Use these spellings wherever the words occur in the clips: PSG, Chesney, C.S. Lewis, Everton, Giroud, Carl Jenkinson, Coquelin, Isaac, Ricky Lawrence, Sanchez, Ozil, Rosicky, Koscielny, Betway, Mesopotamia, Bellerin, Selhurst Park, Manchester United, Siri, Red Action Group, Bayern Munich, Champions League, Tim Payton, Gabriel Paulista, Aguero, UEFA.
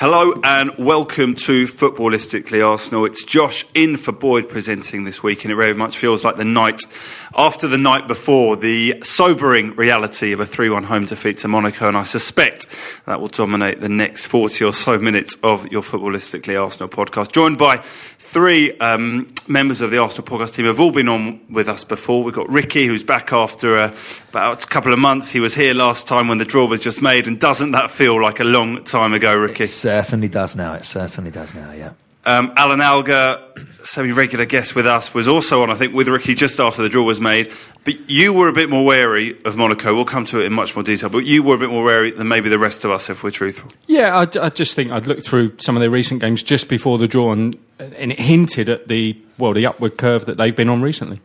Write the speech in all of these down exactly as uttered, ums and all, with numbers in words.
Hello and welcome to Footballistically Arsenal. It's Josh in for Boyd presenting this week, and it very much feels like the night after the night before, the sobering reality of a three one home defeat to Monaco, and I suspect that will dominate the next forty or so minutes of your Footballistically Arsenal podcast. Joined by three um, members of the Arsenal podcast team who have all been on with us before. We've got Ricky, who's back after uh, about a couple of months. He was here last time when the draw was just made, and doesn't that feel like a long time ago, Ricky? It's, uh... It certainly does now. It certainly does now, yeah. Um, Alan Alger, semi-regular guest with us, was also on, I think, with Ricky just after the draw was made. But you were a bit more wary of Monaco. We'll come to it in much more detail. But you were a bit more wary than maybe the rest of us, if we're truthful. Yeah, I, I just think I'd looked through some of their recent games just before the draw, and, and it hinted at the, well, the upward curve that they've been on recently.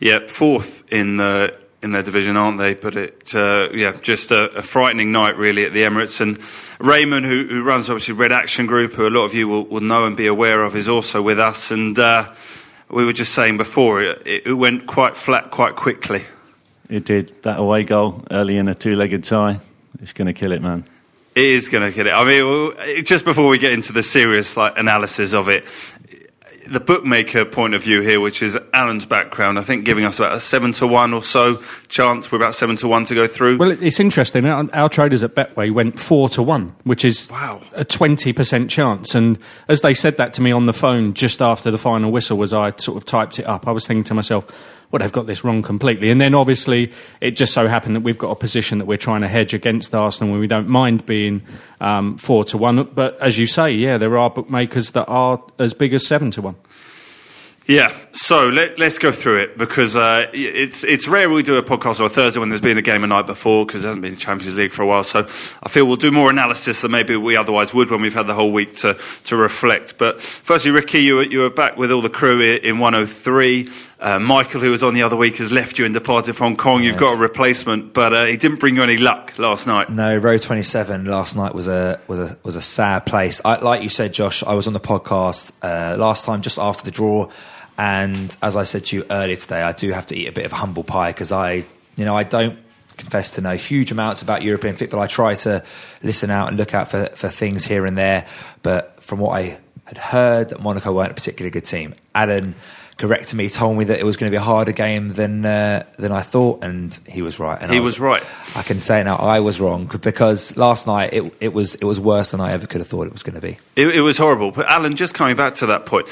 Yeah, fourth in the... in their division, aren't they? But it, uh, yeah, just a, a frightening night really at the Emirates. And Raymond, who, who runs obviously Red Action Group, who a lot of you will, will know and be aware of, is also with us. And uh, we were just saying before, it, it went quite flat quite quickly. It did. That away goal early in a two-legged tie, it's going to kill it, man. It is going to kill it. I mean, just before we get into the serious like analysis of it, the bookmaker point of view here, which is Alan's background, I think giving us about a seven to one or so chance. We're about seven to one to go through. Well, it's interesting. Our, our traders at Betway went four to one, which is wow, a twenty percent chance. And as they said that to me on the phone just after the final whistle was, I sort of typed it up. I was thinking to myself, well, they've got this wrong completely. And then obviously it just so happened that we've got a position that we're trying to hedge against Arsenal, where we don't mind being um, four to one. But as you say, yeah, there are bookmakers that are as big as seven to one. Yeah, so let, let's go through it, because uh, it's it's rare we do a podcast on a Thursday when there's been a game a night before, because there hasn't been a Champions League for a while. So I feel we'll do more analysis than maybe we otherwise would when we've had the whole week to, to reflect. But firstly, Ricky, you were, you were back with all the crew in one oh three. Uh, Michael, who was on the other week, has left you and departed for Hong Kong. Yes. You've got a replacement, but uh, he didn't bring you any luck last night. No, row twenty-seven last night was a was a was a sad place. I, like you said, Josh, I was on the podcast uh, last time just after the draw, and as I said to you earlier today, I do have to eat a bit of humble pie, because I, you know, I don't confess to know huge amounts about European football. I try to listen out and look out for for things here and there, but from what I had heard, that Monaco weren't a particularly good team. Alan corrected me, told me that it was going to be a harder game than uh, than I thought, and he was right. And he I was, was right. I can say now I was wrong, because last night it it was it was worse than I ever could have thought it was going to be. It, it was horrible. But Alan, just coming back to that point,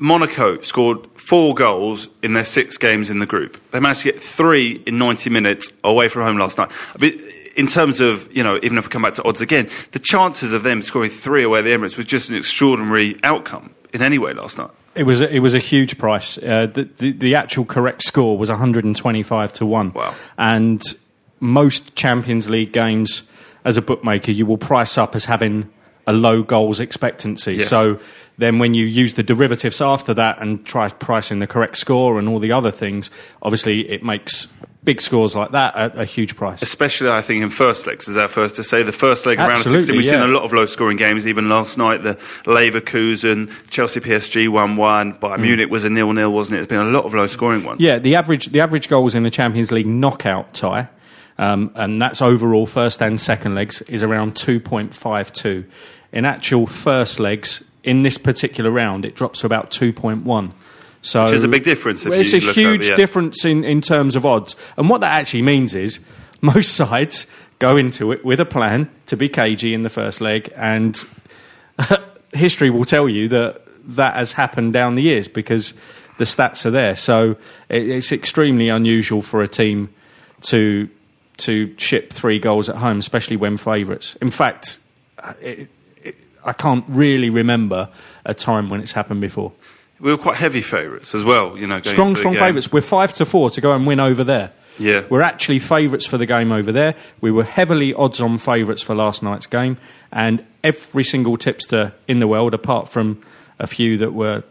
Monaco scored four goals in their six games in the group. They managed to get three in ninety minutes away from home last night. I mean, in terms of, you know, even if we come back to odds again, the chances of them scoring three away at the Emirates was just an extraordinary outcome in any way last night. It was a, it was a huge price. Uh, the, the the actual correct score was one hundred twenty-five to one. Wow. And most Champions League games, as a bookmaker, you will price up as having a low goals expectancy. Yes. So then when you use the derivatives after that and try pricing the correct score and all the other things, obviously it makes big scores like that at a huge price. Especially, I think, in first legs, is that fair to say? The first leg around sixteen, we've yeah. seen a lot of low-scoring games. Even last night, the Leverkusen, Chelsea P S G one one, Bayern mm. Munich was a nil-nil, wasn't it? There's been a lot of low-scoring ones. Yeah, the average, the average goals in the Champions League knockout tie, um, and that's overall first and second legs, is around two point five two. In actual first legs, in this particular round, it drops to about two point one. So, which is a big difference. If it's you a look huge over, yeah. difference in, in terms of odds. And what that actually means is most sides go into it with a plan to be cagey in the first leg, and history will tell you that that has happened down the years because the stats are there. So it, it's extremely unusual for a team to to ship three goals at home, especially when favourites. In fact, it, it, I can't really remember a time when it's happened before. We were quite heavy favourites as well, you know. Going strong, strong favourites. We're five to four to go and win over there. Yeah, we're actually favourites for the game over there. We were heavily odds-on favourites for last night's game, and every single tipster in the world, apart from a few that were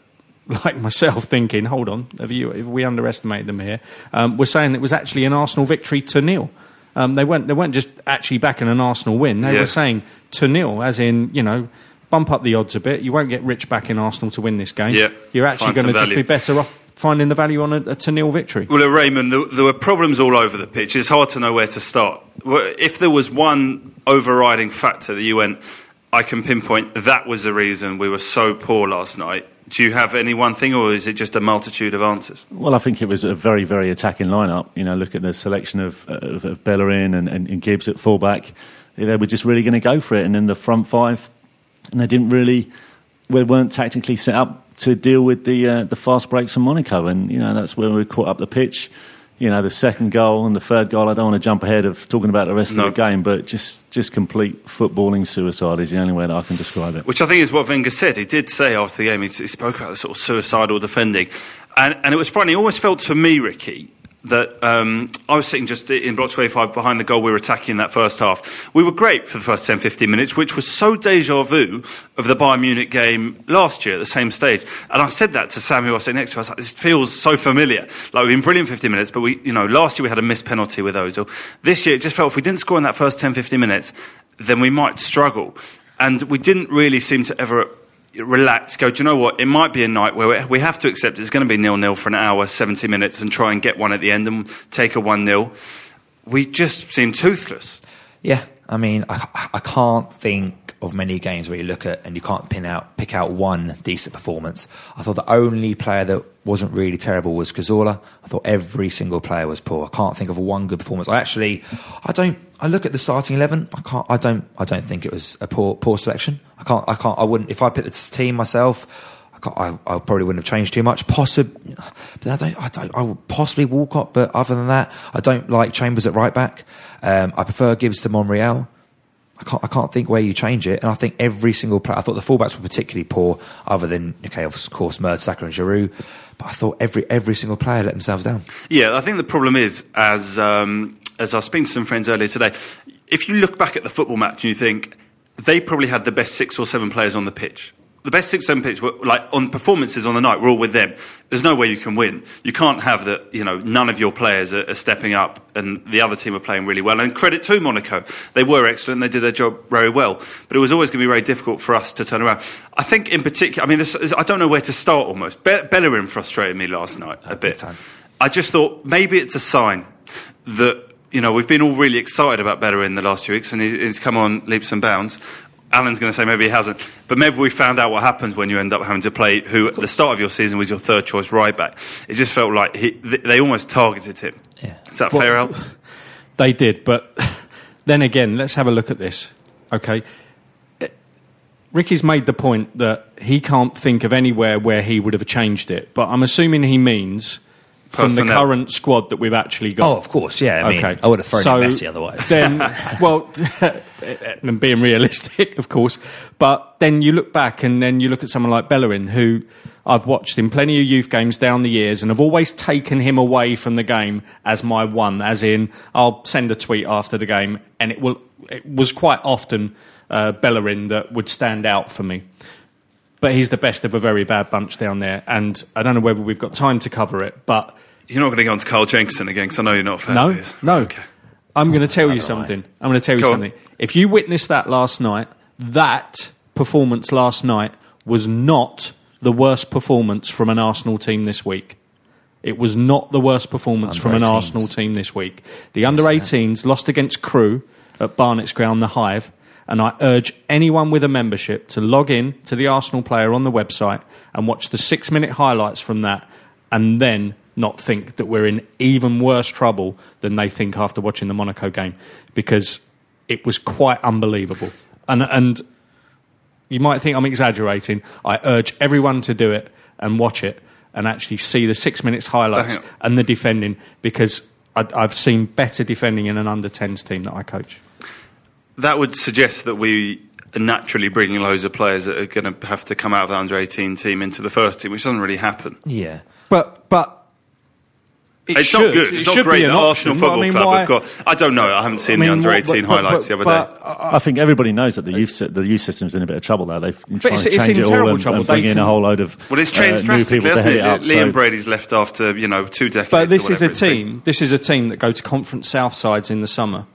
like myself, thinking, "Hold on, have you? Have we underestimated them here?" Um, we're saying it was actually an Arsenal victory to nil. Um, they weren't. They weren't just actually backing an Arsenal win. They yeah. were saying to nil, as in, you know, bump up the odds a bit. You won't get rich back in Arsenal to win this game. Yep. You're actually going to just be better off finding the value on a, a two-nil victory. Well, Raymond, there, there were problems all over the pitch. It's hard to know where to start. If there was one overriding factor that you went, I can pinpoint, that was the reason we were so poor last night, do you have any one thing, or is it just a multitude of answers? Well, I think it was a very, very attacking lineup. You know, look at the selection of, of, of Bellerin and, and, and Gibbs at fullback. They were just really going to go for it, and then the front five. And they didn't really, we weren't tactically set up to deal with the uh, the fast breaks from Monaco, and you know that's where we caught up the pitch. You know, the second goal and the third goal. I don't want to jump ahead of talking about the rest no. of the game, but just, just complete footballing suicide is the only way that I can describe it. Which I think is what Wenger said. He did say after the game. He, he spoke about the sort of suicidal defending, and and it was funny. It always felt to me, Ricky, that um, I was sitting just in block twenty-five behind the goal we were attacking that first half. We were great for the first ten, fifteen minutes, which was so deja vu of the Bayern Munich game last year at the same stage. And I said that to Sam, who I was sitting next to. I was like, this feels so familiar. Like, we've been brilliant fifteen minutes, but we, you know, last year we had a missed penalty with Ozil. This year, it just felt if we didn't score in that first ten, fifteen minutes, then we might struggle. And we didn't really seem to ever relax, go, do you know what, it might be a night where we have to accept it's going to be nil-nil for an hour, seventy minutes, and try and get one at the end and take a one-nil. We just seem toothless. Yeah, I mean, I, I can't think of many games where you look at and you can't pin out, pick out one decent performance. I thought the only player that wasn't really terrible was Cazorla. I thought every single player was poor. I can't think of one good performance. I actually, I don't, I look at the starting eleven. I can't, I don't, I don't think it was a poor, poor selection. I can't, I can't, I wouldn't, if I picked this team myself, I can't, I, I probably wouldn't have changed too much. Possibly, but I don't, I don't, I would possibly Walcott, but other than that, I don't like Chambers at right back. Um, I prefer Gibbs to Monreal. I can't, I can't think where you change it. And I think every single player, I thought the fullbacks were particularly poor, other than, okay, of course, Mertesacker and Giroud. But I thought every every single player let themselves down. Yeah, I think the problem is, as, um, as I was speaking to some friends earlier today, if you look back at the football match and you think, they probably had the best six or seven players on the pitch. The best six, seven pitch, were, like, on performances on the night, we're all with them. There's no way you can win. You can't have that, you know, none of your players are, are stepping up and the other team are playing really well. And credit to Monaco. They were excellent. They did their job very well. But it was always going to be very difficult for us to turn around. I think in particular, I mean, this is, I don't know where to start almost. Be- Bellerin frustrated me last night a bit. I just thought maybe it's a sign that, you know, we've been all really excited about Bellerin the last few weeks and he's come on leaps and bounds. Alan's going to say maybe he hasn't, but maybe we found out what happens when you end up having to play who at the start of your season was your third choice right back. It just felt like he, they almost targeted him. Yeah. Is that well, fair, Al? They did, but then again, let's have a look at this. Okay, Ricky's made the point that he can't think of anywhere where he would have changed it, but I'm assuming he means personnel from the current squad that we've actually got. Oh, of course, yeah. I mean, okay. I would have thrown so, Messi otherwise. Then, well, and being realistic, of course, but then you look back and then you look at someone like Bellerin, who I've watched in plenty of youth games down the years and I've always taken him away from the game as my one, as in I'll send a tweet after the game, and it will. It was quite often uh, Bellerin that would stand out for me. But he's the best of a very bad bunch down there, and I don't know whether we've got time to cover it, but... You're not going to go on to Carl Jenkinson again, because I know you're not a fan no, of his. No, no. Okay. I'm going to tell you something. Lie. I'm going to tell you go something. On. If you witnessed that last night, that performance last night was not the worst performance from an Arsenal team this week. It was not the worst performance from an Arsenal team this week. The yes, under eighteens yeah. lost against Crewe at Barnett's Ground, the Hive, and I urge anyone with a membership to log in to the Arsenal Player on the website and watch the six-minute highlights from that, and then not think that we're in even worse trouble than they think after watching the Monaco game, because it was quite unbelievable. And, and you might think I'm exaggerating. I urge everyone to do it and watch it, and actually see the six minutes highlights and the defending, because I've seen better defending in an under-tens team that I coach. That would suggest that we are naturally bringing loads of players that are going to have to come out of the under eighteen team into the first team, which doesn't really happen. Yeah. But... but It it's should. not good. It's it not should great. Be an Arsenal Football I mean, Club why? have got. I don't know. I haven't seen I mean, the under eighteen highlights but, but, the other day. But, uh, I think everybody knows that the youth the youth system's in a bit of trouble now. They've been trying to change in it all and, and bring can, in a whole load of well, it's changed uh, drastically, new people to head it up. Liam so. Brady's left after you know two decades. But this is a team. This is a team that go to Conference Southsides in the summer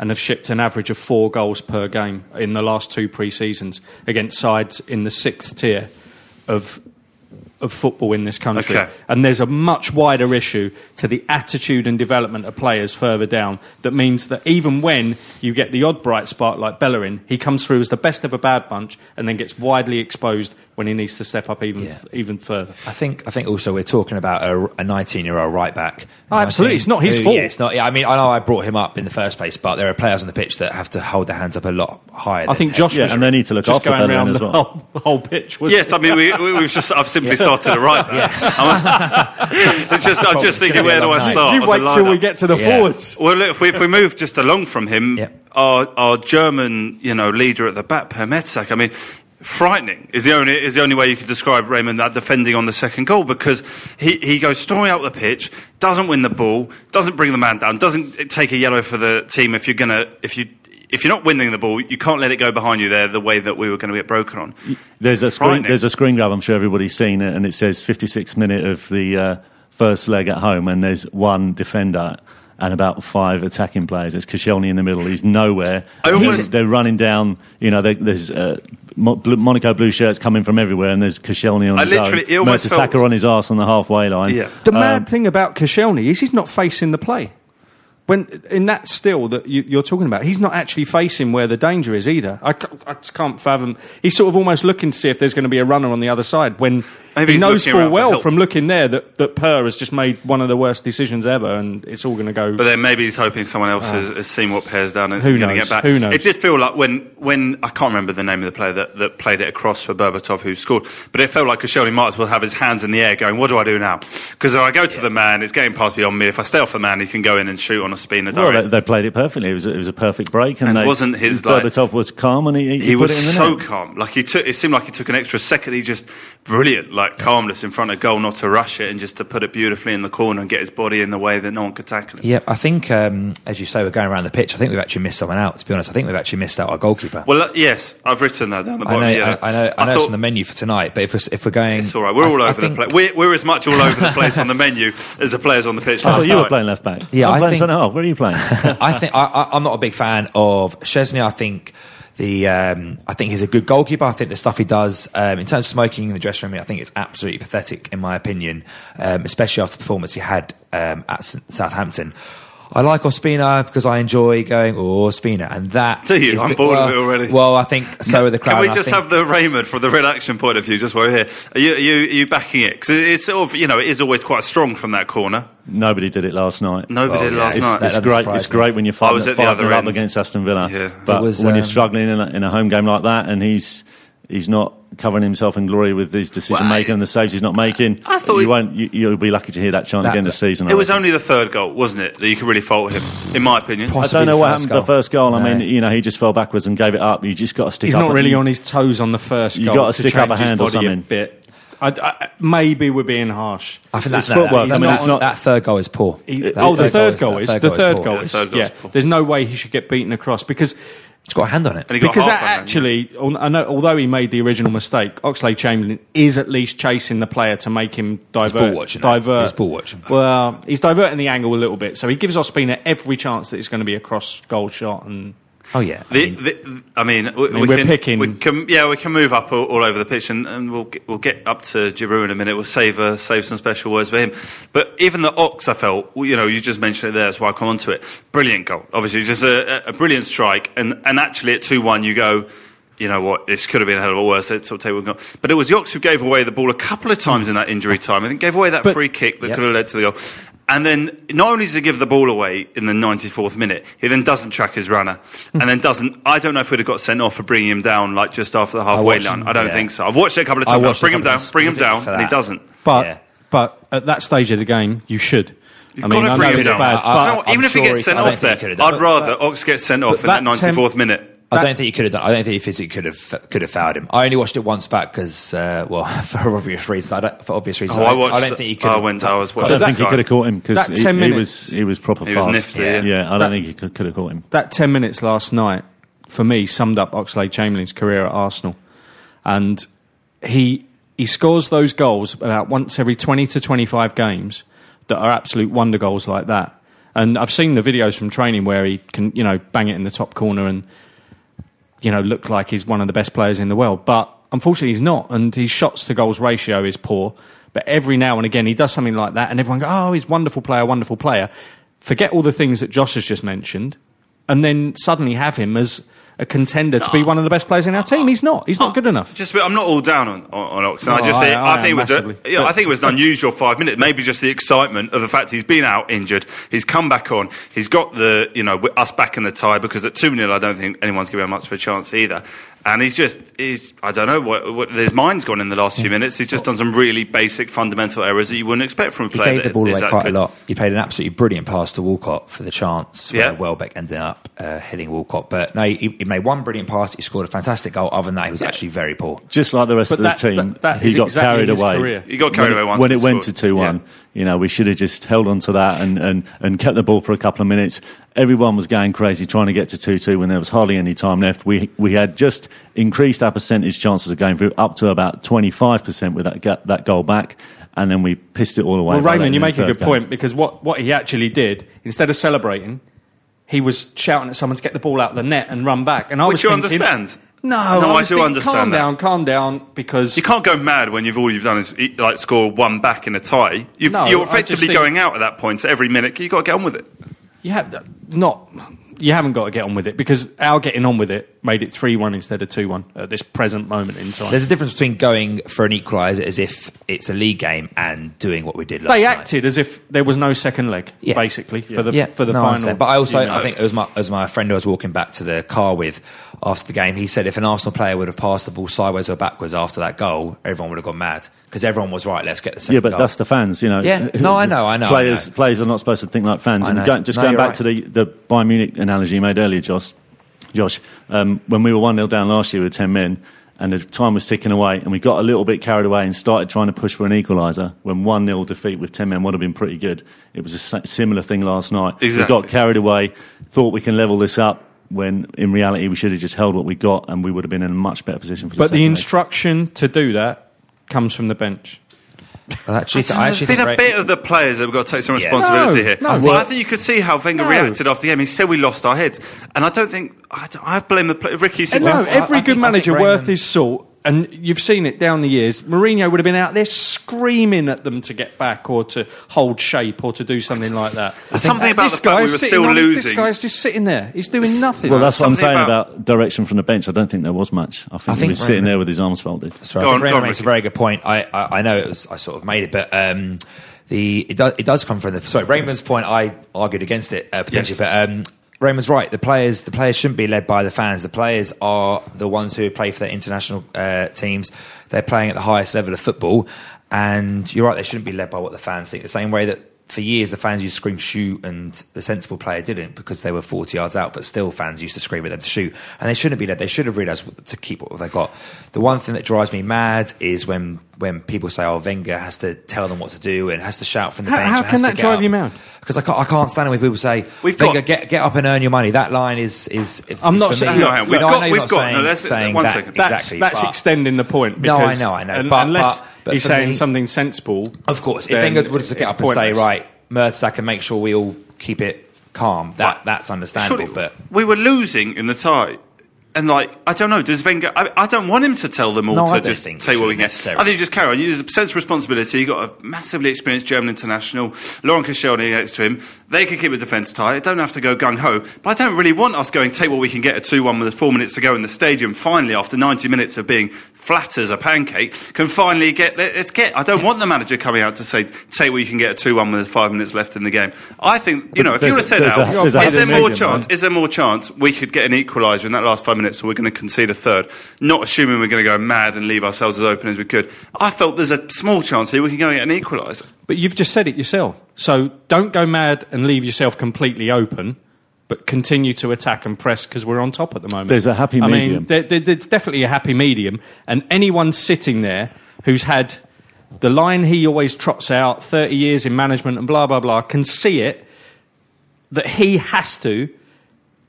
and have shipped an average of four goals per game in the last two pre-seasons against sides in the sixth tier of. of football in this country. Okay. And there's a much wider issue to the attitude and development of players further down that means that even when you get the odd bright spark like Bellerin, he comes through as the best of a bad bunch and then gets widely exposed when he needs to step up even yeah. f- even further. I think I think also we're talking about a nineteen-year-old right-back. Oh, absolutely, it's not his who, fault. Yeah, it's not, yeah, I mean, I know I brought him up in the first place, but there are players on the pitch that have to hold their hands up a lot higher. I think Josh yeah, was... And they need to look after Bellerin as well. The whole, the whole pitch. Was yes, it? I mean, we, we, we've just, I've simply... Yeah. started to right back. Yeah. I'm, just, I'm just thinking, where do I night. start? You wait till we get to the yeah. forwards. Well, look, if, we, if we move just along from him, yeah. our our German, you know, leader at the back, Per Mertesacker. I mean, frightening is the only is the only way you could describe Raymond that defending on the second goal, because he he goes storming up the pitch, doesn't win the ball, doesn't bring the man down, doesn't take a yellow for the team. If you're gonna, if you. If you're not winning the ball, you can't let it go behind you there the way that we were going to get broken on. There's a screen, there's a screen grab, I'm sure everybody's seen it, and it says fifty-sixth minute of the uh, first leg at home, and there's one defender and about five attacking players. It's Koscielny in the middle. He's nowhere. He's, they're running down, you know, there's uh, Monaco blue shirts coming from everywhere, and there's Koscielny on I his own. Mertesacker felt... on his arse on the halfway line. Yeah. The um, mad thing about Koscielny is he's not facing the play. When in that still that you, you're talking about, he's not actually facing where the danger is either. I, I just can't fathom. He's sort of almost looking to see if there's going to be a runner on the other side when Maybe he knows full well from looking there that, that Per has just made one of the worst decisions ever, and it's all going to go... But then maybe he's hoping someone else uh, has, has seen what Per's done and going to get back. Who knows? It did feel like when, when... I can't remember the name of the player that, that played it across for Berbatov who scored, but it felt like Koscielny might as well have his hands in the air going, what do I do now? Because if I go to yeah. the man, it's getting past beyond me. If I stay off the man, he can go in and shoot on a Ospina. Well, they, they played it perfectly. It was, it was a perfect break. And, and they, wasn't his... Berbatov like, was calm and he, he, he put it in the net. He was so calm. Like he took, it seemed like he took an extra second. He just... Brilliant. Like, calmness in front of goal, not to rush it and just to put it beautifully in the corner and get his body in the way that no one could tackle it. Yeah, I think, um, as you say, we're going around the pitch. I think we've actually missed someone out, to be honest. I think we've actually missed out our goalkeeper. Well, uh, yes, I've written that down the bottom. I know, yeah. I, I know, I I know it's on the menu for tonight, but if we're, if we're going... It's all right, we're I, all over think... the place. We're, we're as much all over the place on the menu as the players on the pitch. Oh, you were playing left-back. Yeah, I'm I playing think... centre-half. Where are you playing? I think, I, I, I'm not a big fan of Chesney, I think... The um, I think he's a good goalkeeper. I think the stuff he does um, in terms of smoking in the dressing room, I think it's absolutely pathetic, in my opinion, um, especially after the performance he had um, at S- Southampton. I like Ospina because I enjoy going, oh, Ospina, and that... Do you? I'm bit, bored well, of it already. Well, I think so are the crowd. Can we just think, have the Raymond from the Red Action point of view, just while we're here? Are you, are you, are you backing it? Because it's sort of, you know, it is always quite strong from that corner. Nobody did it last night. Nobody well, did it last it's, night. It's great It's me. great when you're fighting the other up against Aston Villa. Yeah. But was, when um, you're struggling in a, in a home game like that, and he's... He's not covering himself in glory with his decision well, making and the saves he's not making. I thought you won't. You, you'll be lucky to hear that chant that, again this season. It I was reckon. only the third goal, wasn't it, that you could really fault him? In my opinion, Possibly I don't know what happened to the first goal. No. I mean, you know, he just fell backwards and gave it up. You just got to stick. He's up not really on his toes on the first. You goal. You got to stick up a hand or something. A bit. I, I, maybe we're being harsh. I think it's that, footwork. That, I mean, it's not, that third goal is poor. He, that, oh, the third goal is the third goal. Is, yeah, there's no way he should get beaten across because. It's got a hand on it. Because that actually, I know, although he made the original mistake, Oxlade-Chamberlain is at least chasing the player to make him divert. He's ball watching. Divert. He's ball watching. Well, he's diverting the angle a little bit, so he gives Ospina every chance that it's going to be a cross-goal shot. And oh, yeah. I the, mean, the, I mean, I mean we we're can, picking... We can, yeah, we can move up all, all over the pitch, and, and we'll, get, we'll get up to Giroud in a minute. We'll save uh, save some special words for him. But even the Ox, I felt, you know, you just mentioned it there, that's why I come on to it. Brilliant goal. Obviously, just a, a brilliant strike. And, and actually, at two one, you go, you know what, this could have been a hell of a lot worse. Sort of table. But it was the Ox who gave away the ball a couple of times in that injury time. I think gave away that but, free kick that yep. could have led to the goal. And then not only does he give the ball away in the ninety-fourth minute, he then doesn't track his runner. And then doesn't... I don't know if we'd have got sent off for bringing him down like just after the halfway I watched, line. I don't yeah. think so. I've watched it a couple of times. Like, bring him down, bring him down, and he doesn't. But yeah. but at that stage of the game, you should. You've I mean, got to bring him down. Bad, I, I, even I'm if sure he gets sent he, off there, I'd but, rather but, Ox gets sent off in that ninety-fourth minute. That, I don't think he could have done. I don't think he physically could have could have fouled him. I only watched it once back because, uh, well, for obvious reasons. I don't, for obvious reasons, oh, I, I, I don't the, think he could. I, went, I, was I don't think guy. he could have caught him because he, he was he was proper he fast. Was nifty, yeah. yeah, I that, don't think he could, could have caught him. That ten minutes last night for me summed up Oxlade-Chamberlain's career at Arsenal, and he he scores those goals about once every twenty to twenty-five games that are absolute wonder goals like that. And I've seen the videos from training where he can, you know, bang it in the top corner and, you know, look like he's one of the best players in the world. But unfortunately he's not, and his shots to goals ratio is poor. But every now and again he does something like that and everyone goes, oh, he's a wonderful player, wonderful player. Forget all the things that Josh has just mentioned and then suddenly have him as a contender to be one of the best players in our team. He's not. He's not good enough. Just, I'm not all down on, on, on Oxlade. No, I just, I, I, I think, it was a, you know, I think it was an unusual five minutes. Maybe just the excitement of the fact he's been out injured. He's come back on. He's got the, you know, us back in the tie, because at two nil, I don't think anyone's given him much of a chance either. And he's just, he's, I don't know, what, what his mind's gone in the last few minutes. He's just done some really basic fundamental errors that you wouldn't expect from a player. He gave the ball away quite a lot. He played an absolutely brilliant pass to Walcott for the chance where yeah. Welbeck ended up uh, hitting Walcott. But no, he, he made one brilliant pass. He scored a fantastic goal. Other than that, he was yeah. actually very poor. Just like the rest but of that, the team, that, that he got exactly carried away. Career. He got carried when, away once. When it went to two one, yeah. you know, we should have just held on to that and, and, and kept the ball for a couple of minutes. Everyone was going crazy trying to get to two two when there was hardly any time left. We we had just increased our percentage chances of going through up to about twenty-five percent with that that goal back, and then we pissed it all away. Well, Raymond, you make a good game. point, because what, what he actually did, instead of celebrating, he was shouting at someone to get the ball out of the net and run back. And I Which was you thinking, understand. No, no I, I do thinking, understand. Calm that. down, calm down, because you can't go mad when you've all you've done is like score one back in a tie. You've, no, you're effectively think, going out at that point. So every minute, you have got to get on with it. You have not. You haven't got to get on with it, because our getting on with it made it three one instead of two one at this present moment in time. There's a difference between going for an equaliser as if it's a league game and doing what we did last night. They acted night. as if there was no second leg, yeah. basically, yeah. for the yeah. for the no, final. I but I also, you know. I think it was my, it was my friend who I was walking back to the car with after the game. He said if an Arsenal player would have passed the ball sideways or backwards after that goal, everyone would have gone mad. Because everyone was right, let's get the second Yeah, but goal. That's the fans, you know. Yeah, no, I know, I know. Players I know. players are not supposed to think like fans. And going, just no, going back right. to the, the Bayern Munich analogy you made earlier, Josh, Josh, um, when we were one nil down last year with ten men and the time was ticking away and we got a little bit carried away and started trying to push for an equaliser, when one nil defeat with ten men would have been pretty good. It was a similar thing last night. Exactly. We got carried away, thought we can level this up, when in reality we should have just held what we got and we would have been in a much better position for the But the instruction leg. to do that comes from the bench. Well, actually, I, I actually think a bit of the players have got to take some responsibility yeah. no, here. No, well, I think you could see how Wenger no. reacted after the game. He said we lost our heads, and I don't think I, don't, I blame the players. Ricky said, "No, well, every I, I good think, manager Raymond... worth his salt." And you've seen it down the years. Mourinho would have been out there screaming at them to get back or to hold shape or to do something like that. There's something about this the fact we were still on, losing. This guy's just sitting there. He's doing nothing. Well, that's what I'm saying about, about direction from the bench. I don't think there was much. I think I he think was Raymond, sitting there with his arms folded. Sorry, go I think on, Raymond on, makes Ricky. a very good point. I, I, I know it was. I sort of made it, but um, the it does, it does come from the. Sorry, Raymond's point. I argued against it uh, potentially, yes. but. Um, Raymond's right. The players, the players shouldn't be led by the fans. The players are the ones who play for their international uh, teams. They're playing at the highest level of football, and you're right. They shouldn't be led by what the fans think. The same way that for years the fans used to scream shoot, and the sensible player didn't because they were forty yards out. But still, fans used to scream at them to shoot, and they shouldn't be led. They should have realised to keep what they got. The one thing that drives me mad is when when people say, oh, Wenger has to tell them what to do and has to shout from the how, bench. How can that drive you mad? Because I can't, I can't stand it when people say, we've Wenger, got... get, get up and earn your money. That line is... is, is I'm is not saying... No, we've no, got... We've got saying, no, that's, saying one that, second. That's, exactly, that's but, extending the point. No, I know, I know. Un, but, unless but, but he's saying me, something sensible... Of course. If Wenger would have to get up pointless. and say, right, Mertesacker, make sure we all keep it calm, that right. that's understandable. Surely, but we were losing in the tie... And, like, I don't know, does Wenger... I, I don't want him to tell them all no, to just say what we can. I think you just carry on. There's a sense of responsibility. You've got a massively experienced German international. Laurent Koscielny next to him. They can keep the defence tight. They don't have to go gung-ho. But I don't really want us going, take what we can get at two one with four minutes to go in the stadium. Finally, after ninety minutes of being flat as a pancake, can finally get... Let's get... I don't yeah. want the manager coming out to say, take what you can get at two one with five minutes left in the game. I think, you but know, if you would have said that, a, is, there more region, chance, right? is there more chance we could get an equaliser in that last five minutes? So we're going to concede a third, not assuming we're going to go mad and leave ourselves as open as we could. I felt there's a small chance here we can go and get an equaliser. But you've just said it yourself. So don't go mad and leave yourself completely open, but continue to attack and press because we're on top at the moment. There's a happy medium. I mean, there, there, there's definitely a happy medium. And anyone sitting there who's had the line he always trots out, thirty years in management and blah, blah, blah, can see it, that he has to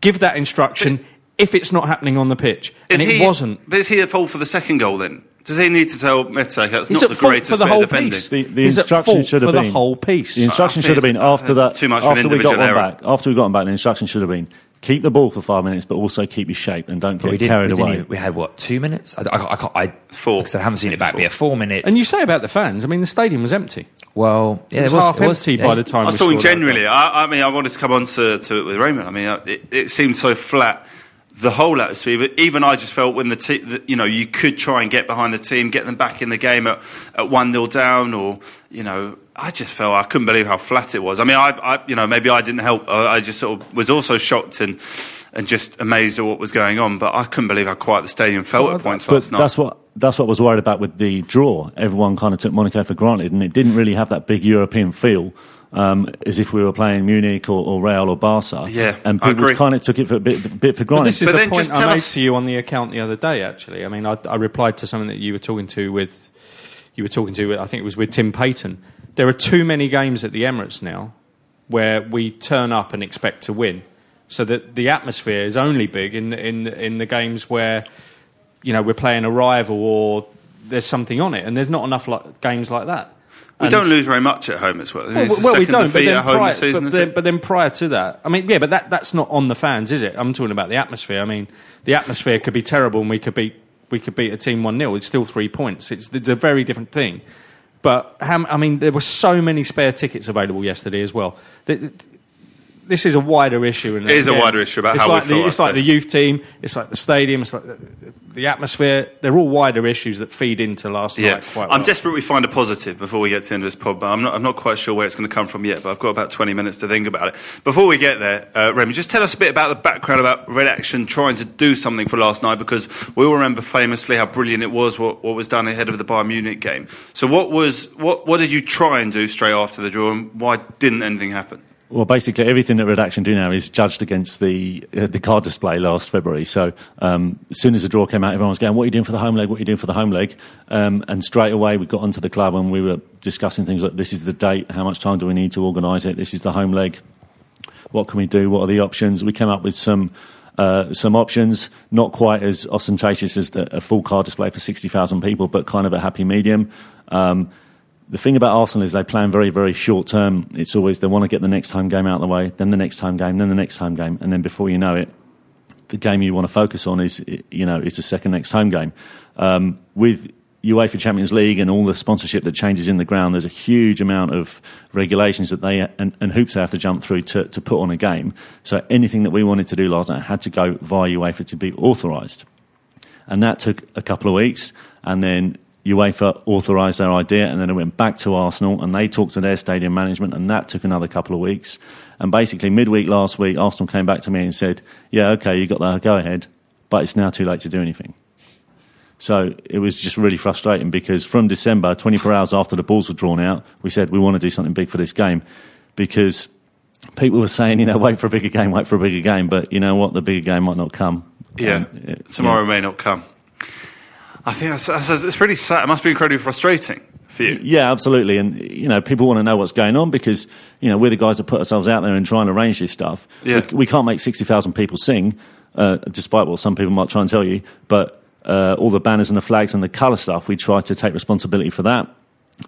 give that instruction... But- if it's not happening on the pitch. And is it he, wasn't. But is he at fault for the second goal then? Does he need to tell Mertesacker that's he's not the greatest for the bit whole of defending? Piece. The, the instruction should have been... the whole piece. The instruction should have been after that... Too much after we got one back. After we got one back, the instruction should have been... keep the ball for five minutes, but also keep your shape and don't get carried away. Even, we had, what, two minutes? I, I, I can't... I, four. Because I haven't seen it back, but yeah, four minutes. And you say about the fans, I mean, the stadium was empty. Well, yeah, it was, it was half it was, empty yeah. by the time I was talking generally. I, I mean, I wanted to come on to, to it with Raymond. I mean, it, it seemed so flat, the whole atmosphere. Even I just felt when the, te- the, you know, you could try and get behind the team, get them back in the game at, at one nil down or, you know... I just felt, I couldn't believe how flat it was. I mean, I, I you know, maybe I didn't help. I just sort of was also shocked and and just amazed at what was going on. But I couldn't believe how quiet the stadium felt well, at points but last night. That's what, that's what I was worried about with the draw. Everyone kind of took Monaco for granted, and it didn't really have that big European feel, um, as if we were playing Munich or, or Real or Barca. Yeah, and people kind of took it for a bit, a bit for granted. But this is but the point I made us- to you on the account the other day, actually. I mean, I, I replied to something that you were talking to with... You were talking to, I think it was with Tim Payton. There are too many games at the Emirates now where we turn up and expect to win, so that the atmosphere is only big in the, in the, in the games where, you know, we're playing a rival or there's something on it, and there's not enough like, games like that. We and don't lose very much at home as well. Well, well, well we don't. But then, prior, season, but, then, but then prior to that, I mean, yeah, but that that's not on the fans, is it? I'm talking about the atmosphere. I mean, the atmosphere could be terrible, and we could beat. We could beat a team one nil. It's still three points. It's, it's a very different thing. But, how, I mean, there were so many spare tickets available yesterday as well. This is a wider issue. It is a wider issue about how we feel. It's like the youth team. It's like the stadium. It's like the, the atmosphere. They're all wider issues that feed into last night quite well. I'm desperate we find a positive before we get to the end of this pod, but I'm not, I'm not quite sure where it's going to come from yet, but I've got about twenty minutes to think about it. Before we get there, uh, Remy, just tell us a bit about the background about Red Action trying to do something for last night, because we all remember famously how brilliant it was, what, what was done ahead of the Bayern Munich game. So what was what, what did you try and do straight after the draw, and why didn't anything happen? Well, basically, everything that Red Action do now is judged against the uh, the card display last February. So um, as soon as the draw came out, everyone was going, what are you doing for the home leg? What are you doing for the home leg? Um, and straight away, we got onto the club and we were discussing things like, this is the date, how much time do we need to organise it? This is the home leg. What can we do? What are the options? We came up with some uh, some options, not quite as ostentatious as the, a full card display for sixty thousand people, but kind of a happy medium. Um The thing about Arsenal is they plan very, very short term. It's always they want to get the next home game out of the way, then the next home game, then the next home game, and then before you know it, the game you want to focus on is, you know, is the second next home game. Um, with UEFA Champions League and all the sponsorship that changes in the ground, there's a huge amount of regulations that they and, and hoops they have to jump through to, to put on a game. So anything that we wanted to do last night had to go via UEFA to be authorised, and that took a couple of weeks, and then UEFA authorised their idea, and then it went back to Arsenal and they talked to their stadium management, and that took another couple of weeks. And basically midweek last week, Arsenal came back to me and said, yeah, okay, you got that, go ahead, but it's now too late to do anything. So it was just really frustrating, because from December, twenty-four hours after the balls were drawn out, we said we want to do something big for this game, because people were saying, you know, wait for a bigger game, wait for a bigger game, but you know what, the bigger game might not come. Yeah, um, it, tomorrow yeah. may not come. I think that's, that's, it's really sad. It must be incredibly frustrating for you. Yeah, absolutely. And, you know, people want to know what's going on because, you know, we're the guys that put ourselves out there and try and arrange this stuff. Yeah. We, we can't make sixty thousand people sing, uh, despite what some people might try and tell you. But uh, all the banners and the flags and the colour stuff, we try to take responsibility for that.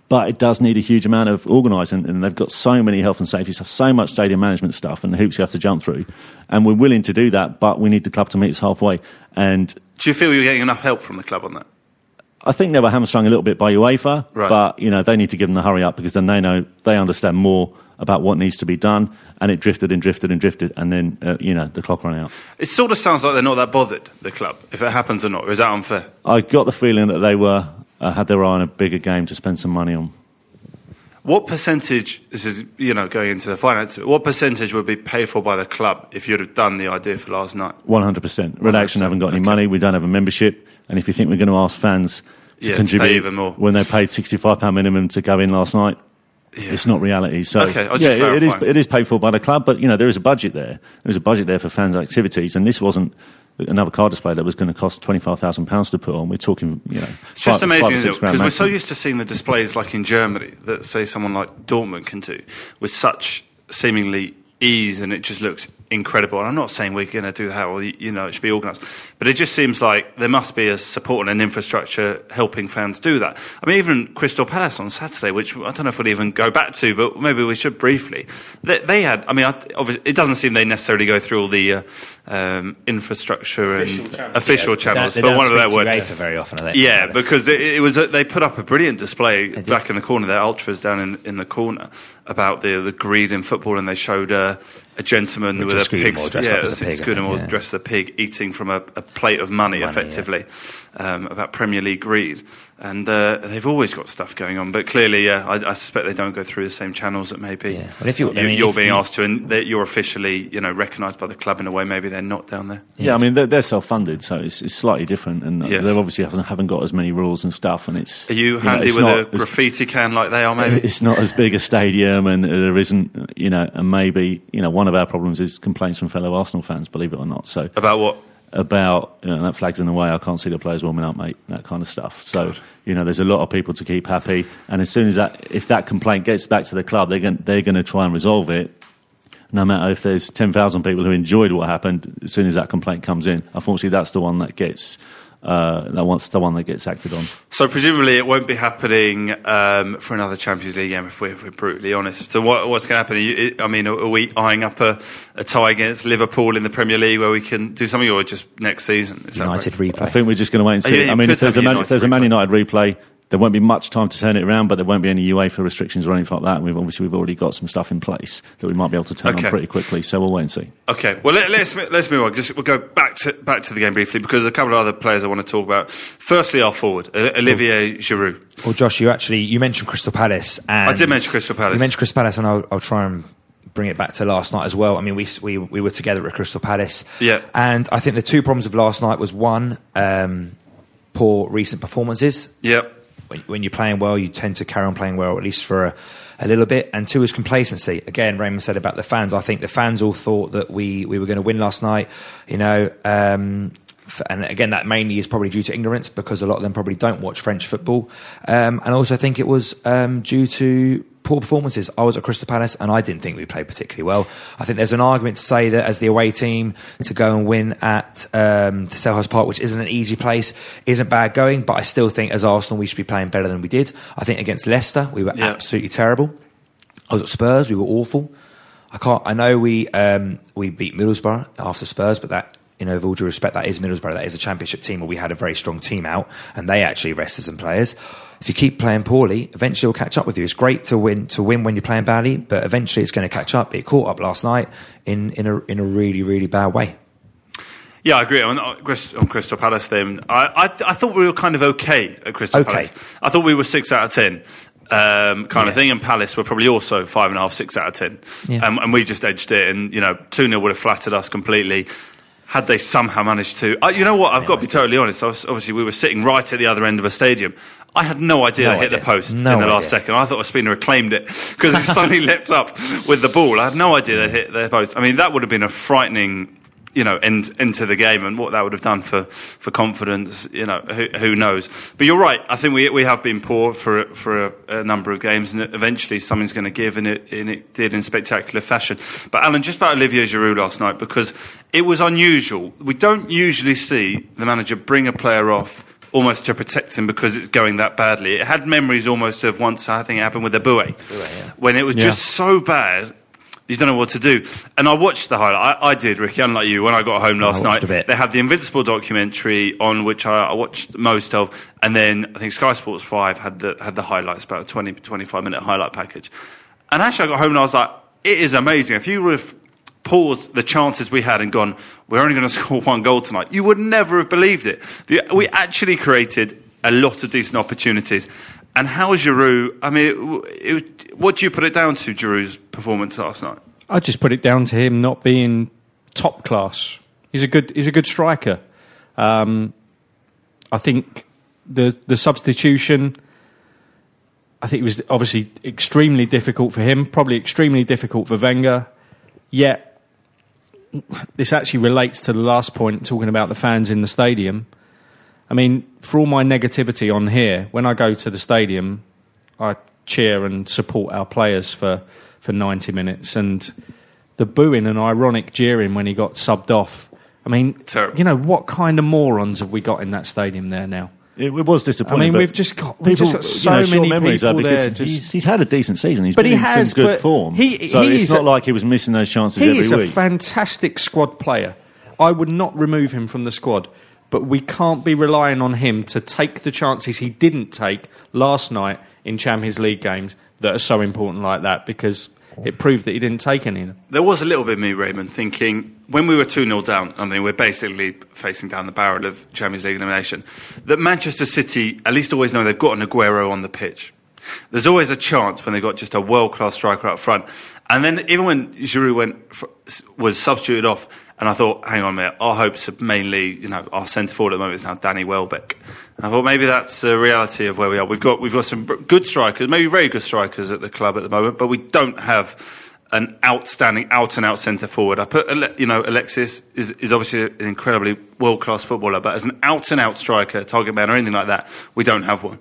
But it does need a huge amount of organising, and they've got so many health and safety stuff, so much stadium management stuff and hoops you have to jump through. And we're willing to do that, but we need the club to meet us halfway. And do you feel you're getting enough help from the club on that? I think they were hamstrung a little bit by UEFA, right. But you know, they need to give them the hurry up, because then they know, they understand more about what needs to be done. And it drifted and drifted and drifted, and then uh, you know, the clock ran out. It sort of sounds like they're not that bothered, the club, if it happens or not. Or is that unfair? I got the feeling that they were uh, had their eye on a bigger game to spend some money on. What percentage, this is, you know, going into the finance, what percentage would be paid for by the club if you'd have done the idea for last night? one hundred percent. Red Action haven't got any okay. money. We don't have a membership. And if you think we're going to ask fans to yeah, contribute to even more, when they paid sixty-five pounds minimum to go in last night, yeah. it's not reality. So okay, yeah, it, it is it is paid for by the club, but you know, there is a budget there. There's a budget there for fans' activities, and this wasn't another car display that was going to cost twenty-five thousand pounds to put on. We're talking, you know, it's just five, amazing, because we're so used to seeing the displays like in Germany that, say, someone like Dortmund can do with such seemingly ease, and it just looks incredible. And I'm not saying we're going to do that, or, you know, it should be organised, but it just seems like there must be a support and an infrastructure helping fans do that. I mean, even Crystal Palace on Saturday, which I don't know if we'll even go back to, but maybe we should briefly. They, they had, I mean, obviously, it doesn't seem they necessarily go through all the uh, um, infrastructure official and channels. official yeah, channels, but one of their words. Very often, are they? Yeah, because it, it was a, they put up a brilliant display back in the corner. Their ultras down in, in the corner about the the greed in football, and they showed a. Uh, A gentleman Richard with a pig, dressed yeah, up as a pig, Scudamore yeah. dressed as a pig, eating from a, a plate of money, money effectively, yeah. um, about Premier League greed. And uh, they've always got stuff going on, but clearly, uh, I, I suspect they don't go through the same channels that maybe yeah. well, if you, you, I mean, you're if being you, asked to, and you're officially, you know, recognised by the club in a way maybe they're not down there. Yeah, yeah I mean, they're, they're self-funded, so it's, it's slightly different, and yes. they obviously haven't, haven't got as many rules and stuff. And it's are you, you handy know, with not, a graffiti can like they are? Maybe it's not as big a stadium, and there isn't, you know, and maybe you know. One One of our problems is complaints from fellow Arsenal fans, believe it or not. So about what? About, you know, that flag's in the way, I can't see the players warming up, mate, that kind of stuff. So, God. You know, there's a lot of people to keep happy. And as soon as that, if that complaint gets back to the club, they're going, they're going to try and resolve it. No matter if there's ten thousand people who enjoyed what happened, as soon as that complaint comes in, unfortunately, that's the one that gets... Uh, that wants the one that gets acted on. So presumably it won't be happening um, for another Champions League game, if we're, if we're brutally honest. So what, what's going to happen? Are you, I mean, are we eyeing up a, a tie against Liverpool in the Premier League where we can do something, or just next season? Is United replay. I think we're just going to wait and see. Oh, yeah, I mean, if there's, a Man, if there's a Man United replay, there won't be much time to turn it around, but there won't be any UEFA restrictions or anything like that. And we've obviously we've already got some stuff in place that we might be able to turn okay. on pretty quickly. So we'll wait and see. Okay, well let, let's let's move on. Just we'll go back to back to the game briefly, because there's a couple of other players I want to talk about. Firstly, our forward Olivier Giroud. Well, Josh, you actually you mentioned Crystal Palace. And I did mention Crystal Palace. You mentioned Crystal Palace, and I'll, I'll try and bring it back to last night as well. I mean, we we we were together at Crystal Palace. Yeah, and I think the two problems of last night was one, um, poor recent performances. Yep. When you're playing well, you tend to carry on playing well, at least for a, a little bit. And two is complacency. Again, Raymond said about the fans. I think the fans all thought that we, we were going to win last night, you know. Um, and again, that mainly is probably due to ignorance, because a lot of them probably don't watch French football. Um, and also I think it was um, due to poor performances. I was at Crystal Palace and I didn't think we played particularly well. I think there's an argument to say that as the away team, to go and win at um, to Selhurst Park, which isn't an easy place, isn't bad going, but I still think as Arsenal we should be playing better than we did. I think against Leicester we were yeah. absolutely terrible. I was at Spurs, we were awful. I can't. I know we um, we beat Middlesbrough after Spurs, but that, you know, with all due respect, that is Middlesbrough. That is a Championship team where we had a very strong team out, and they actually rested some players. If you keep playing poorly, eventually it'll catch up with you. It's great to win to win when you're playing badly, but eventually it's going to catch up. It caught up last night in, in a in a really, really bad way. Yeah, I agree. On, on Crystal Palace, then, I, I I thought we were kind of okay at Crystal okay. Palace. I thought we were six out of ten. Um, kind yeah. of thing, and Palace were probably also five and a half, six out of ten. Yeah. Um, and we just edged it, and, you know, two nil would have flattered us completely. Had they somehow managed to... Uh, you know what? I've yeah, got to be totally honest. I was, obviously, we were sitting right at the other end of a stadium. I had no idea no I hit idea. the post no in the last idea. second. I thought Ospina had claimed it because he suddenly leapt up with the ball. I had no idea they hit their post. I mean, that would have been a frightening you know, in, into the game, and what that would have done for, for confidence, you know, who, who knows. But you're right. I think we we have been poor for for a, a number of games, and eventually something's going to give, and it and it did in spectacular fashion. But Alan, just about Olivier Giroud last night, because it was unusual. We don't usually see the manager bring a player off almost to protect him because it's going that badly. It had memories almost of once, I think it happened with Eboué, yeah. when it was yeah. just so bad. You don't know what to do. And I watched the highlight. I, I did, Ricky, unlike you, when I got home last night. They had the Invincible documentary on, which I, I watched most of. And then I think Sky Sports five had the had the highlights, about a twenty, twenty-five minute highlight package. And actually I got home and I was like, it is amazing. If you would have paused the chances we had and gone, we're only going to score one goal tonight, you would never have believed it. The, we actually created a lot of decent opportunities. And how Giroud, I mean, it, it, what do you put it down to, Giroud's performance last night? I just put it down to him not being top class. He's a good, he's a good striker. Um, I think the the substitution, I think it was obviously extremely difficult for him, probably extremely difficult for Wenger. Yet, this actually relates to the last point, talking about the fans in the stadium. I mean, for all my negativity on here, when I go to the stadium, I cheer and support our players for, for ninety minutes. And the booing and ironic jeering when he got subbed off. I mean, terrible. You know, what kind of morons have we got in that stadium there now? It was disappointing. I mean, we've just got, people, we've just got so you know, many short memories people there. Just, he's, he's had a decent season. He's but been he in has, some good form. He, so he it's not a, like he was missing those chances every week. He is a fantastic squad player. I would not remove him from the squad. But we can't be relying on him to take the chances he didn't take last night in Champions League games that are so important like that, because it proved that he didn't take any of them. There was a little bit of me, Raymond, thinking when we were two nil down, I mean, we're basically facing down the barrel of Champions League elimination, that Manchester City at least always know they've got an Aguero on the pitch. There's always a chance when they've got just a world-class striker up front. And then even when Giroud went for, was substituted off, and I thought, hang on a minute, our hopes are mainly, you know, our centre forward at the moment is now Danny Welbeck. And I thought maybe that's the reality of where we are. We've got we've got some good strikers, maybe very good strikers at the club at the moment, but we don't have an outstanding out-and-out centre forward. I put, you know, Alexis is, is obviously an incredibly world-class footballer, but as an out-and-out striker, target man or anything like that, we don't have one.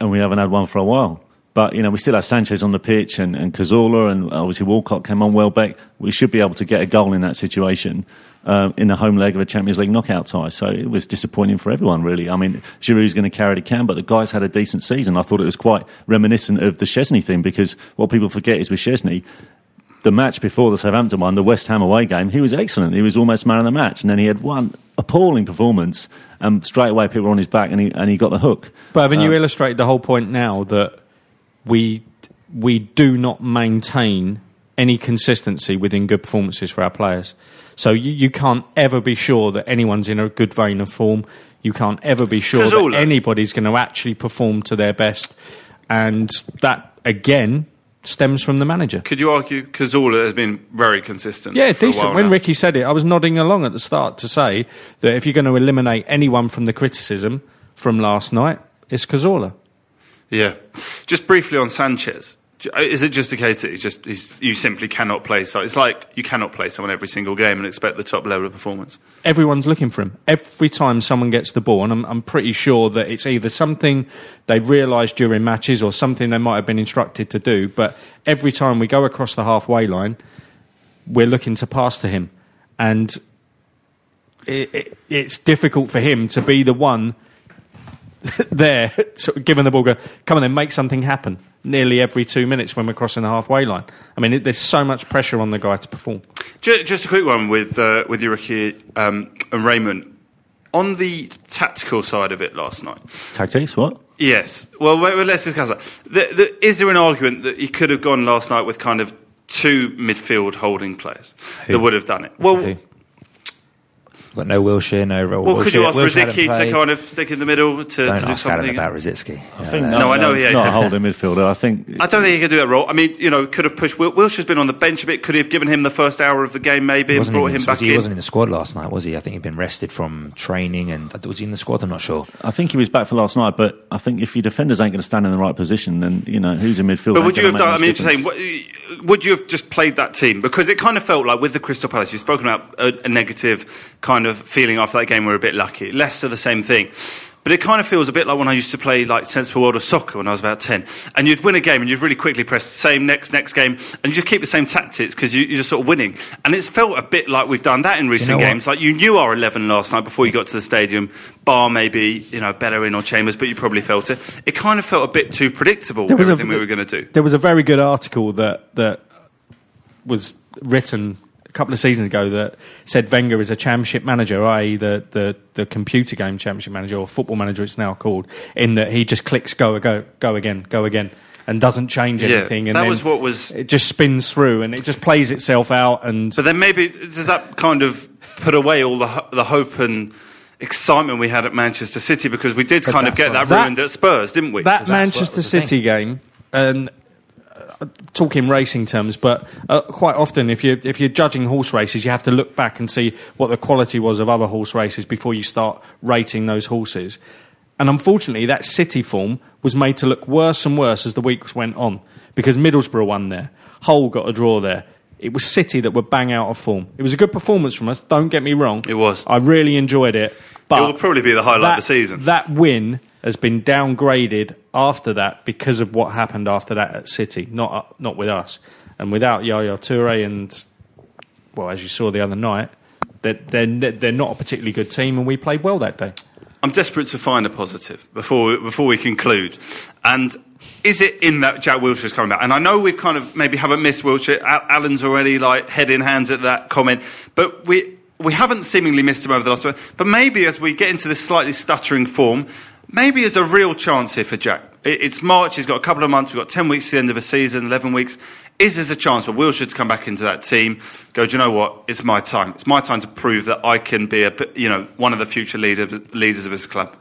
And we haven't had one for a while. But, you know, we still have Sanchez on the pitch and, and Cazorla, and obviously Walcott came on, Welbeck. We should be able to get a goal in that situation um, in the home leg of a Champions League knockout tie. So it was disappointing for everyone, really. I mean, Giroud's going to carry the can, but the guy's had a decent season. I thought it was quite reminiscent of the Chesney thing, because what people forget is with Chesney, the match before the Southampton one, the West Ham away game, he was excellent. He was almost man of the match. And then he had one appalling performance, and straight away people were on his back, and he, and he got the hook. But haven't um, you illustrated the whole point now that we we do not maintain any consistency within good performances for our players? So you, you can't ever be sure that anyone's in a good vein of form. You can't ever be sure that anybody's going to actually perform to their best. And that, again, stems from the manager. Could you argue Cazorla has been very consistent? Yeah, for decent. A while when now. Ricky said it, I was nodding along at the start to say that if you're going to eliminate anyone from the criticism from last night, it's Cazorla. Yeah. Just briefly on Sanchez, is it just a case that it's just he's, you simply cannot play? So it's like you cannot play someone every single game and expect the top level of performance. Everyone's looking for him. Every time someone gets the ball, and I'm, I'm pretty sure that it's either something they realised during matches or something they might have been instructed to do, but every time we go across the halfway line, we're looking to pass to him. And it, it, it's difficult for him to be the one there, sort of giving the ball, go, come on then, make something happen nearly every two minutes when we're crossing the halfway line. I mean, it, there's so much pressure on the guy to perform. Just, just a quick one with uh, with you, Ricky um, and Raymond. On the tactical side of it last night. Tactics, what? Yes. Well, wait, wait, let's discuss that. The, the, is there an argument that he could have gone last night with kind of two midfield holding players Who? that would have done it? Well, Who? We've got no Wilshere, no role. Well, Wilshere, could you ask Rosicky to kind of stick in the middle to, don't to do something about Rosicky? I yeah, think no, no, I know he's yeah, not a holding midfielder. I think I don't think he could do that role. I mean, you know, could have pushed. Wil- Wilshere's been on the bench a bit. Could he have given him the first hour of the game, maybe, and brought in, him back he in? He wasn't in the squad last night, was he? I think he'd been rested from training, and was he in the squad? I'm not sure. I think he was back for last night, but I think if your defenders ain't going to stand in the right position, then you know who's in midfield. But would you have done? I mean, difference. Saying, would you have just played that team? Because it kind of felt like with the Crystal Palace, you've spoken about a, a negative kind of feeling after that game. We're a bit lucky. Leicester, the same thing. But it kind of feels a bit like when I used to play like sensible world of soccer when I was about ten, and you'd win a game and you'd really quickly press the same next next game, and you just keep the same tactics because you, you're just sort of winning. And it's felt a bit like we've done that in recent you know games. Like you knew our eleven last night before you got to the stadium, bar maybe you know Bellerin or Chambers, but you probably felt it. It kind of felt a bit too predictable. There was everything a, we were going to do. There was a very good article that that was written a couple of seasons ago that said Wenger is a championship manager, that is the, the, the computer game championship manager, or football manager it's now called, in that he just clicks go, go, go again, go again, and doesn't change anything. Yeah, and that was what was... It just spins through and it just plays itself out. And But then maybe, does that kind of put away all the the hope and excitement we had at Manchester City? Because we did but kind of get that ruined that, at Spurs, didn't we? That Manchester City game... and. Talk in racing terms, but uh, quite often if you're, if you're judging horse races, you have to look back and see what the quality was of other horse races before you start rating those horses. And unfortunately, that City form was made to look worse and worse as the weeks went on, because Middlesbrough won there, Hull got a draw there. It was City that were bang out of form. It was a good performance from us, don't get me wrong. It was. I really enjoyed it. But it will probably be the highlight that, of the season. That win has been downgraded after that because of what happened after that at City, not uh, not with us. And without Yaya Toure and, well, as you saw the other night, they're, they're, they're not a particularly good team, and we played well that day. I'm desperate to find a positive before before we conclude. And is it in that Jack Wilshere's coming back? And I know we've kind of maybe haven't missed Wilshere. Alan's already like head in hands at that comment. But we we haven't seemingly missed him over the last one. But maybe as we get into this slightly stuttering form... Maybe there's a real chance here for Jack. It's March, he's got a couple of months, we've got ten weeks to the end of a season, eleven weeks. Is there a chance for Wilshere to come back into that team, go, do you know what, it's my time. It's my time to prove that I can be a, you know, one of the future leader, leaders of this club.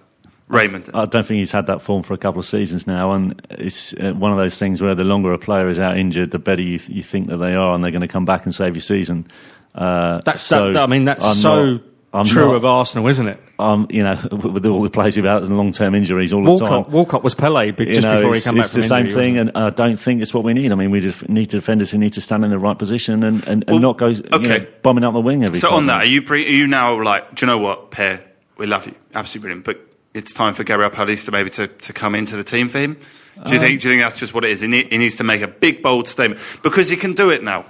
Raymond. I don't think he's had that form for a couple of seasons now, and it's one of those things where the longer a player is out injured, the better you, th- you think that they are, and they're going to come back and save your season. Uh, that's so, that, I mean, that's I'm so... Not, I'm True not, of Arsenal, isn't it? Um, you know, with all the players we've had and long-term injuries all Walcott, the time. Walcott was Pele just you know, before he came back from injury. It's the same thing, and I don't think it's what we need. I mean, we just need defenders who need to stand in the right position and, and, well, and not go okay. you know, bombing up the wing every so time. So on that, are you are you now like, do you know what, Pear, we love you, absolutely brilliant, but it's time for Gabriel Paulista maybe to, to come into the team for him? Do you um, think? Do you think that's just what it is? He, need, he needs to make a big, bold statement because he can do it now.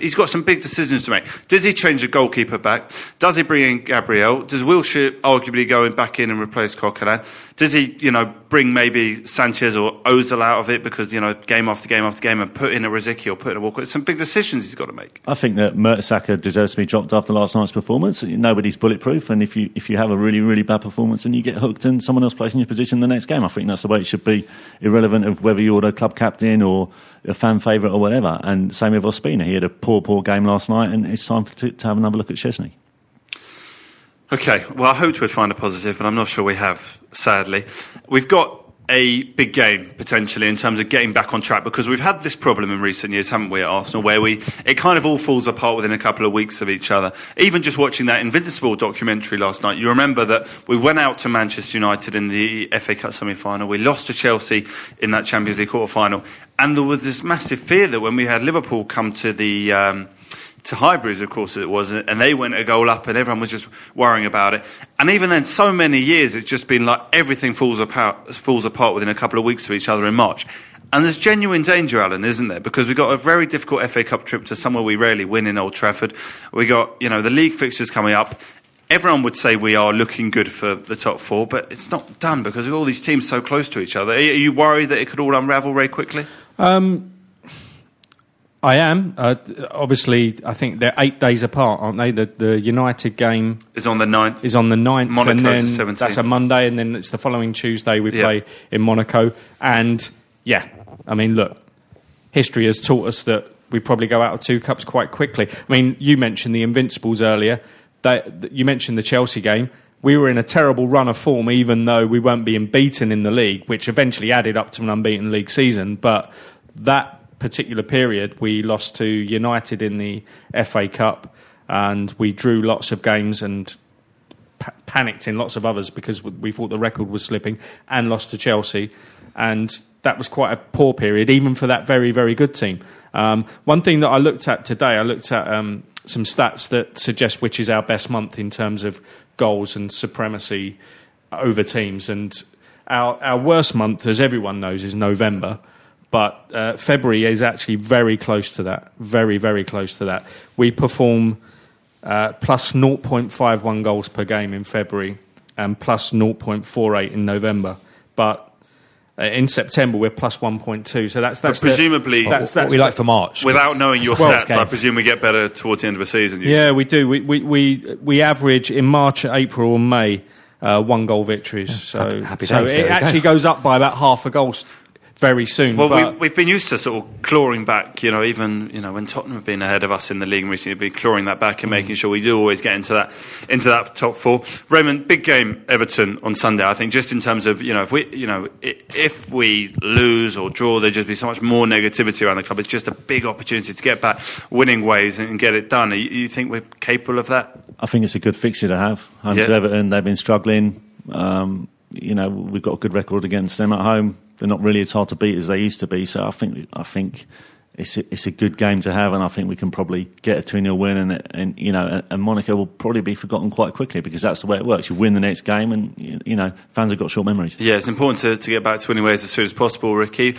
He's got some big decisions to make. Does he change the goalkeeper back? Does he bring in Gabriel? Does Wilshere arguably go in back in and replace Coquelin? Does he, you know, bring maybe Sanchez or Ozil out of it because you know game after game after game and put in a Riziki or put in a Walker? It's some big decisions he's got to make. I think that Mertesacker deserves to be dropped after last night's performance. Nobody's bulletproof, and if you if you have a really really bad performance and you get hooked and someone else plays in your position the next game, I think that's the way it should be. Irrelevant of whether you're the club captain or a fan favourite or whatever. And same with Ospina. He had a poor, poor game last night, and it's time to, to have another look at Chesney. OK, well, I hoped we'd find a positive, but I'm not sure we have, sadly. We've got a big game, potentially, in terms of getting back on track, because we've had this problem in recent years, haven't we, at Arsenal, where we it kind of all falls apart within a couple of weeks of each other. Even just watching that Invincible documentary last night, you remember that we went out to Manchester United in the F A Cup semi-final, we lost to Chelsea in that Champions League quarter-final, and there was this massive fear that when we had Liverpool come to the... Um, to Highbury's, of course it was, and they went a goal up and everyone was just worrying about it. And even then, so many years, it's just been like everything falls apart, falls apart within a couple of weeks of each other in March. And there's genuine danger, Alan, isn't there? Because we got a very difficult F A Cup trip to somewhere we rarely win in Old Trafford. We got, you know, the league fixtures coming up. Everyone would say we are looking good for the top four, but it's not done because we've got all these teams so close to each other. Are you worried that it could all unravel very quickly? Um... I am. Uh, obviously, I think they're eight days apart, aren't they? The, the United game... Is on the ninth. Is on the ninth. Monaco's and then the seventeenth. That's a Monday, and then it's the following Tuesday we yeah. play in Monaco. And, yeah, I mean, look, history has taught us that we probably go out of two cups quite quickly. I mean, you mentioned the Invincibles earlier. they, you mentioned the Chelsea game. We were in a terrible run of form, even though we weren't being beaten in the league, which eventually added up to an unbeaten league season. But that particular period, we lost to United in the F A Cup, and we drew lots of games and pa- panicked in lots of others because we thought the record was slipping, and lost to Chelsea. And that was quite a poor period, even for that very, very good team. Um, one thing that I looked at today, I looked at um, some stats that suggest which is our best month in terms of goals and supremacy over teams, and our our worst month, as everyone knows, is November, but uh, February is actually very close to that, very very close to that. We perform uh, plus zero point five one goals per game in February and plus zero point four eight in November, but in September we're plus one point two, so that's that's but presumably the, that's, that's what we like for March. Without knowing your stats, game. I presume we get better towards the end of the season. Usually. Yeah, we do. We we we, we average in March, April, and May uh, one goal victories. Yeah, so happy, happy so days, it actually go. goes up by about half a goal very soon. Well, but we, we've been used to sort of clawing back. You know, even you know when Tottenham have been ahead of us in the league recently, we've been clawing that back and mm. making sure we do always get into that into that top four. Raymond, big game Everton on Sunday. I think just in terms of you know if we you know if we lose or draw, there'd just be so much more negativity around the club. It's just a big opportunity to get back winning ways and get it done. You, you think we're capable of that? I think it's a good fixture to have. Home yeah. to Everton, they've been struggling. Um, you know, we've got a good record against them at home. They're not really as hard to beat as they used to be. So I think I think it's a, it's a good game to have, and I think we can probably get a two nil win, and and you know and Monaco will probably be forgotten quite quickly because that's the way it works. You win the next game, and you know fans have got short memories. Yeah, it's important to, to get back to winning ways as soon as possible, Ricky.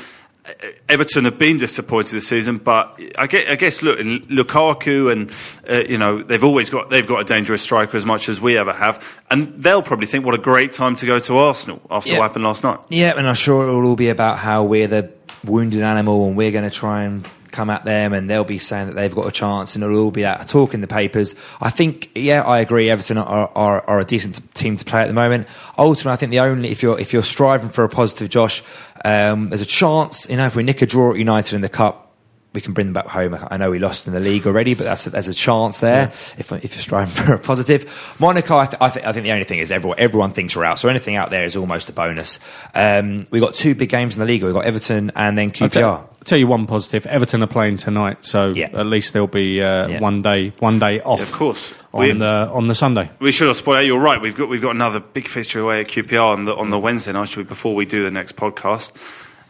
Everton have been disappointed this season, but I guess, I guess look, in Lukaku and uh, you know they've always got they've got a dangerous striker as much as we ever have, and they'll probably think what a great time to go to Arsenal after yeah. what happened last night. Yeah, and I'm sure it'll all be about how we're the wounded animal and we're going to try and come at them, and they'll be saying that they've got a chance, and it'll all be that talk in the papers. I think, yeah, I agree. Everton are, are, are a decent team to play at the moment. Ultimately, I think the only if you're if you're striving for a positive, Josh, um, there's a chance. You know, if we nick a draw at United in the cup, we can bring them back home. I know we lost in the league already, but that's there's a chance there yeah. if if you're striving for a positive. Monaco, I, th- I, th- I think the only thing is everyone everyone thinks we're out, so anything out there is almost a bonus. Um, we got two big games in the league. We got Everton and then Q P R. I'll, t- I'll tell you one positive: Everton are playing tonight, so yeah. at least there'll be uh, yeah. one day one day off. Yeah, of course, on we, the on the Sunday. We should have spoiled. You're right. We've got we've got another big fixture away at Q P R on the on the Wednesday night, should we, before we do the next podcast.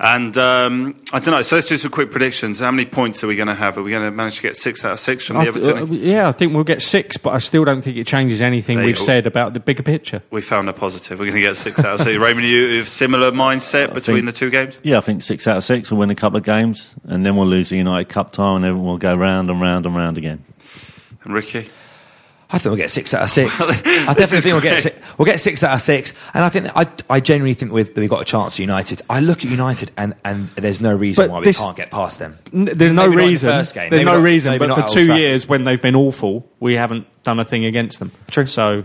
And um, I don't know, so let's do some quick predictions. How many points are we going to have? Are we going to manage to get six out of six from the th- Everton? Yeah, I think we'll get six, but I still don't think it changes anything there we've go. said about the bigger picture. We found a positive. We're going to get six out of six. Raymond, you have similar mindset I between think, the two games? Yeah, I think six out of six. We'll win a couple of games, and then we'll lose the United Cup tie, and everyone will go round and round and round again. And Ricky? I think we'll get six out of six. I definitely think we'll get six, we'll get six out of six. And I think I I genuinely think we've, that we've got a chance at United. I look at United and, and there's no reason but why this, we can't get past them. N- there's no maybe reason. Not in the first game. There's maybe no not, reason. But for two years when they've been awful, we haven't done a thing against them. True. So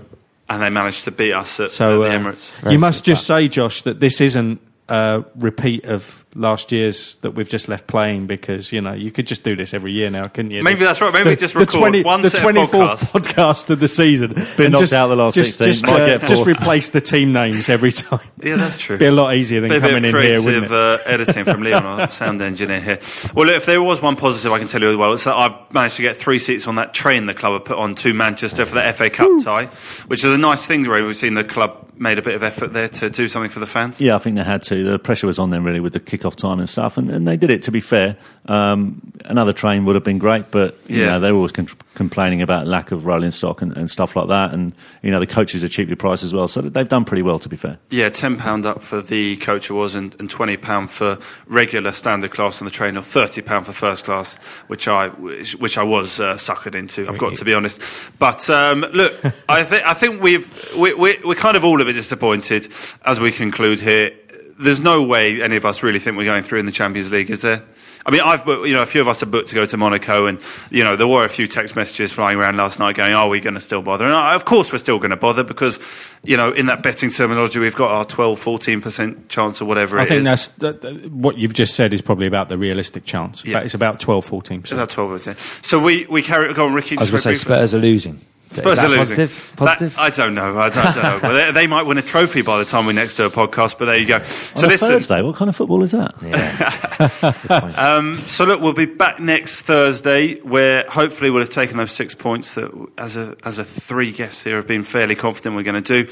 and they managed to beat us at, so, at the Emirates. Uh, you must just say, Josh, that this isn't a repeat of last year's that we've just left playing, because you know you could just do this every year now, couldn't you? Maybe the, that's right. Maybe the, just record the twentieth, one the twenty-fourth podcast of the season. Been knocked just, out the last sixteen. Just, uh, just replace the team names every time. Yeah, that's true. Be a lot easier than be coming in here, wouldn't it? Uh, editing from Leon, our sound engineer here. Well, look, if there was one positive, I can tell you as well, it's that I've managed to get three seats on that train the club have put on to Manchester for the F A Cup Woo. tie, which is a nice thing. Really, we've seen the club made a bit of effort there to do something for the fans. Yeah, I think they had to. The pressure was on them really with the kick-off time and stuff, and, and they did it, to be fair. Um, another train would have been great, but you yeah. know, they were always con- complaining about lack of rolling stock and, and stuff like that, and you know the coaches are cheaply priced as well, so they've done pretty well, to be fair. Yeah, ten pounds up for the coach awards and, and twenty pounds for regular standard class on the train, or thirty pounds for first class, which I which, which I was uh, suckered into, I've got to be honest. But um, look, I, th- I think we've, we, we, we're kind of all a bit disappointed as we conclude here. There's no way any of us really think we're going through in the Champions League, is there? I mean, I've booked, you know, a few of us have booked to go to Monaco, and, you know, there were a few text messages flying around last night going, are we going to still bother? And I, of course we're still going to bother because, you know, in that betting terminology, we've got our twelve, fourteen percent chance or whatever it is. I think that's, that, what you've just said is probably about the realistic chance. Yeah. It's about twelve, fourteen percent. About twelve percent. So we, we carry, go on, Ricky. I was going to say, Spurs are losing. Spurs are losing. Positive? Positive? That, I don't know. I don't, I don't know. They, they might win a trophy by the time we next do a podcast, but there you go. So On a Thursday, what kind of football is that? Yeah. um, so look, we'll be back next Thursday, where hopefully we'll have taken those six points that, as a as a three guess here, have been fairly confident we're going to do.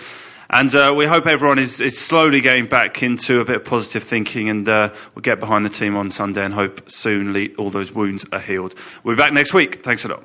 And uh, we hope everyone is, is slowly getting back into a bit of positive thinking, and uh, we'll get behind the team on Sunday and hope soon all those wounds are healed. We'll be back next week. Thanks a lot.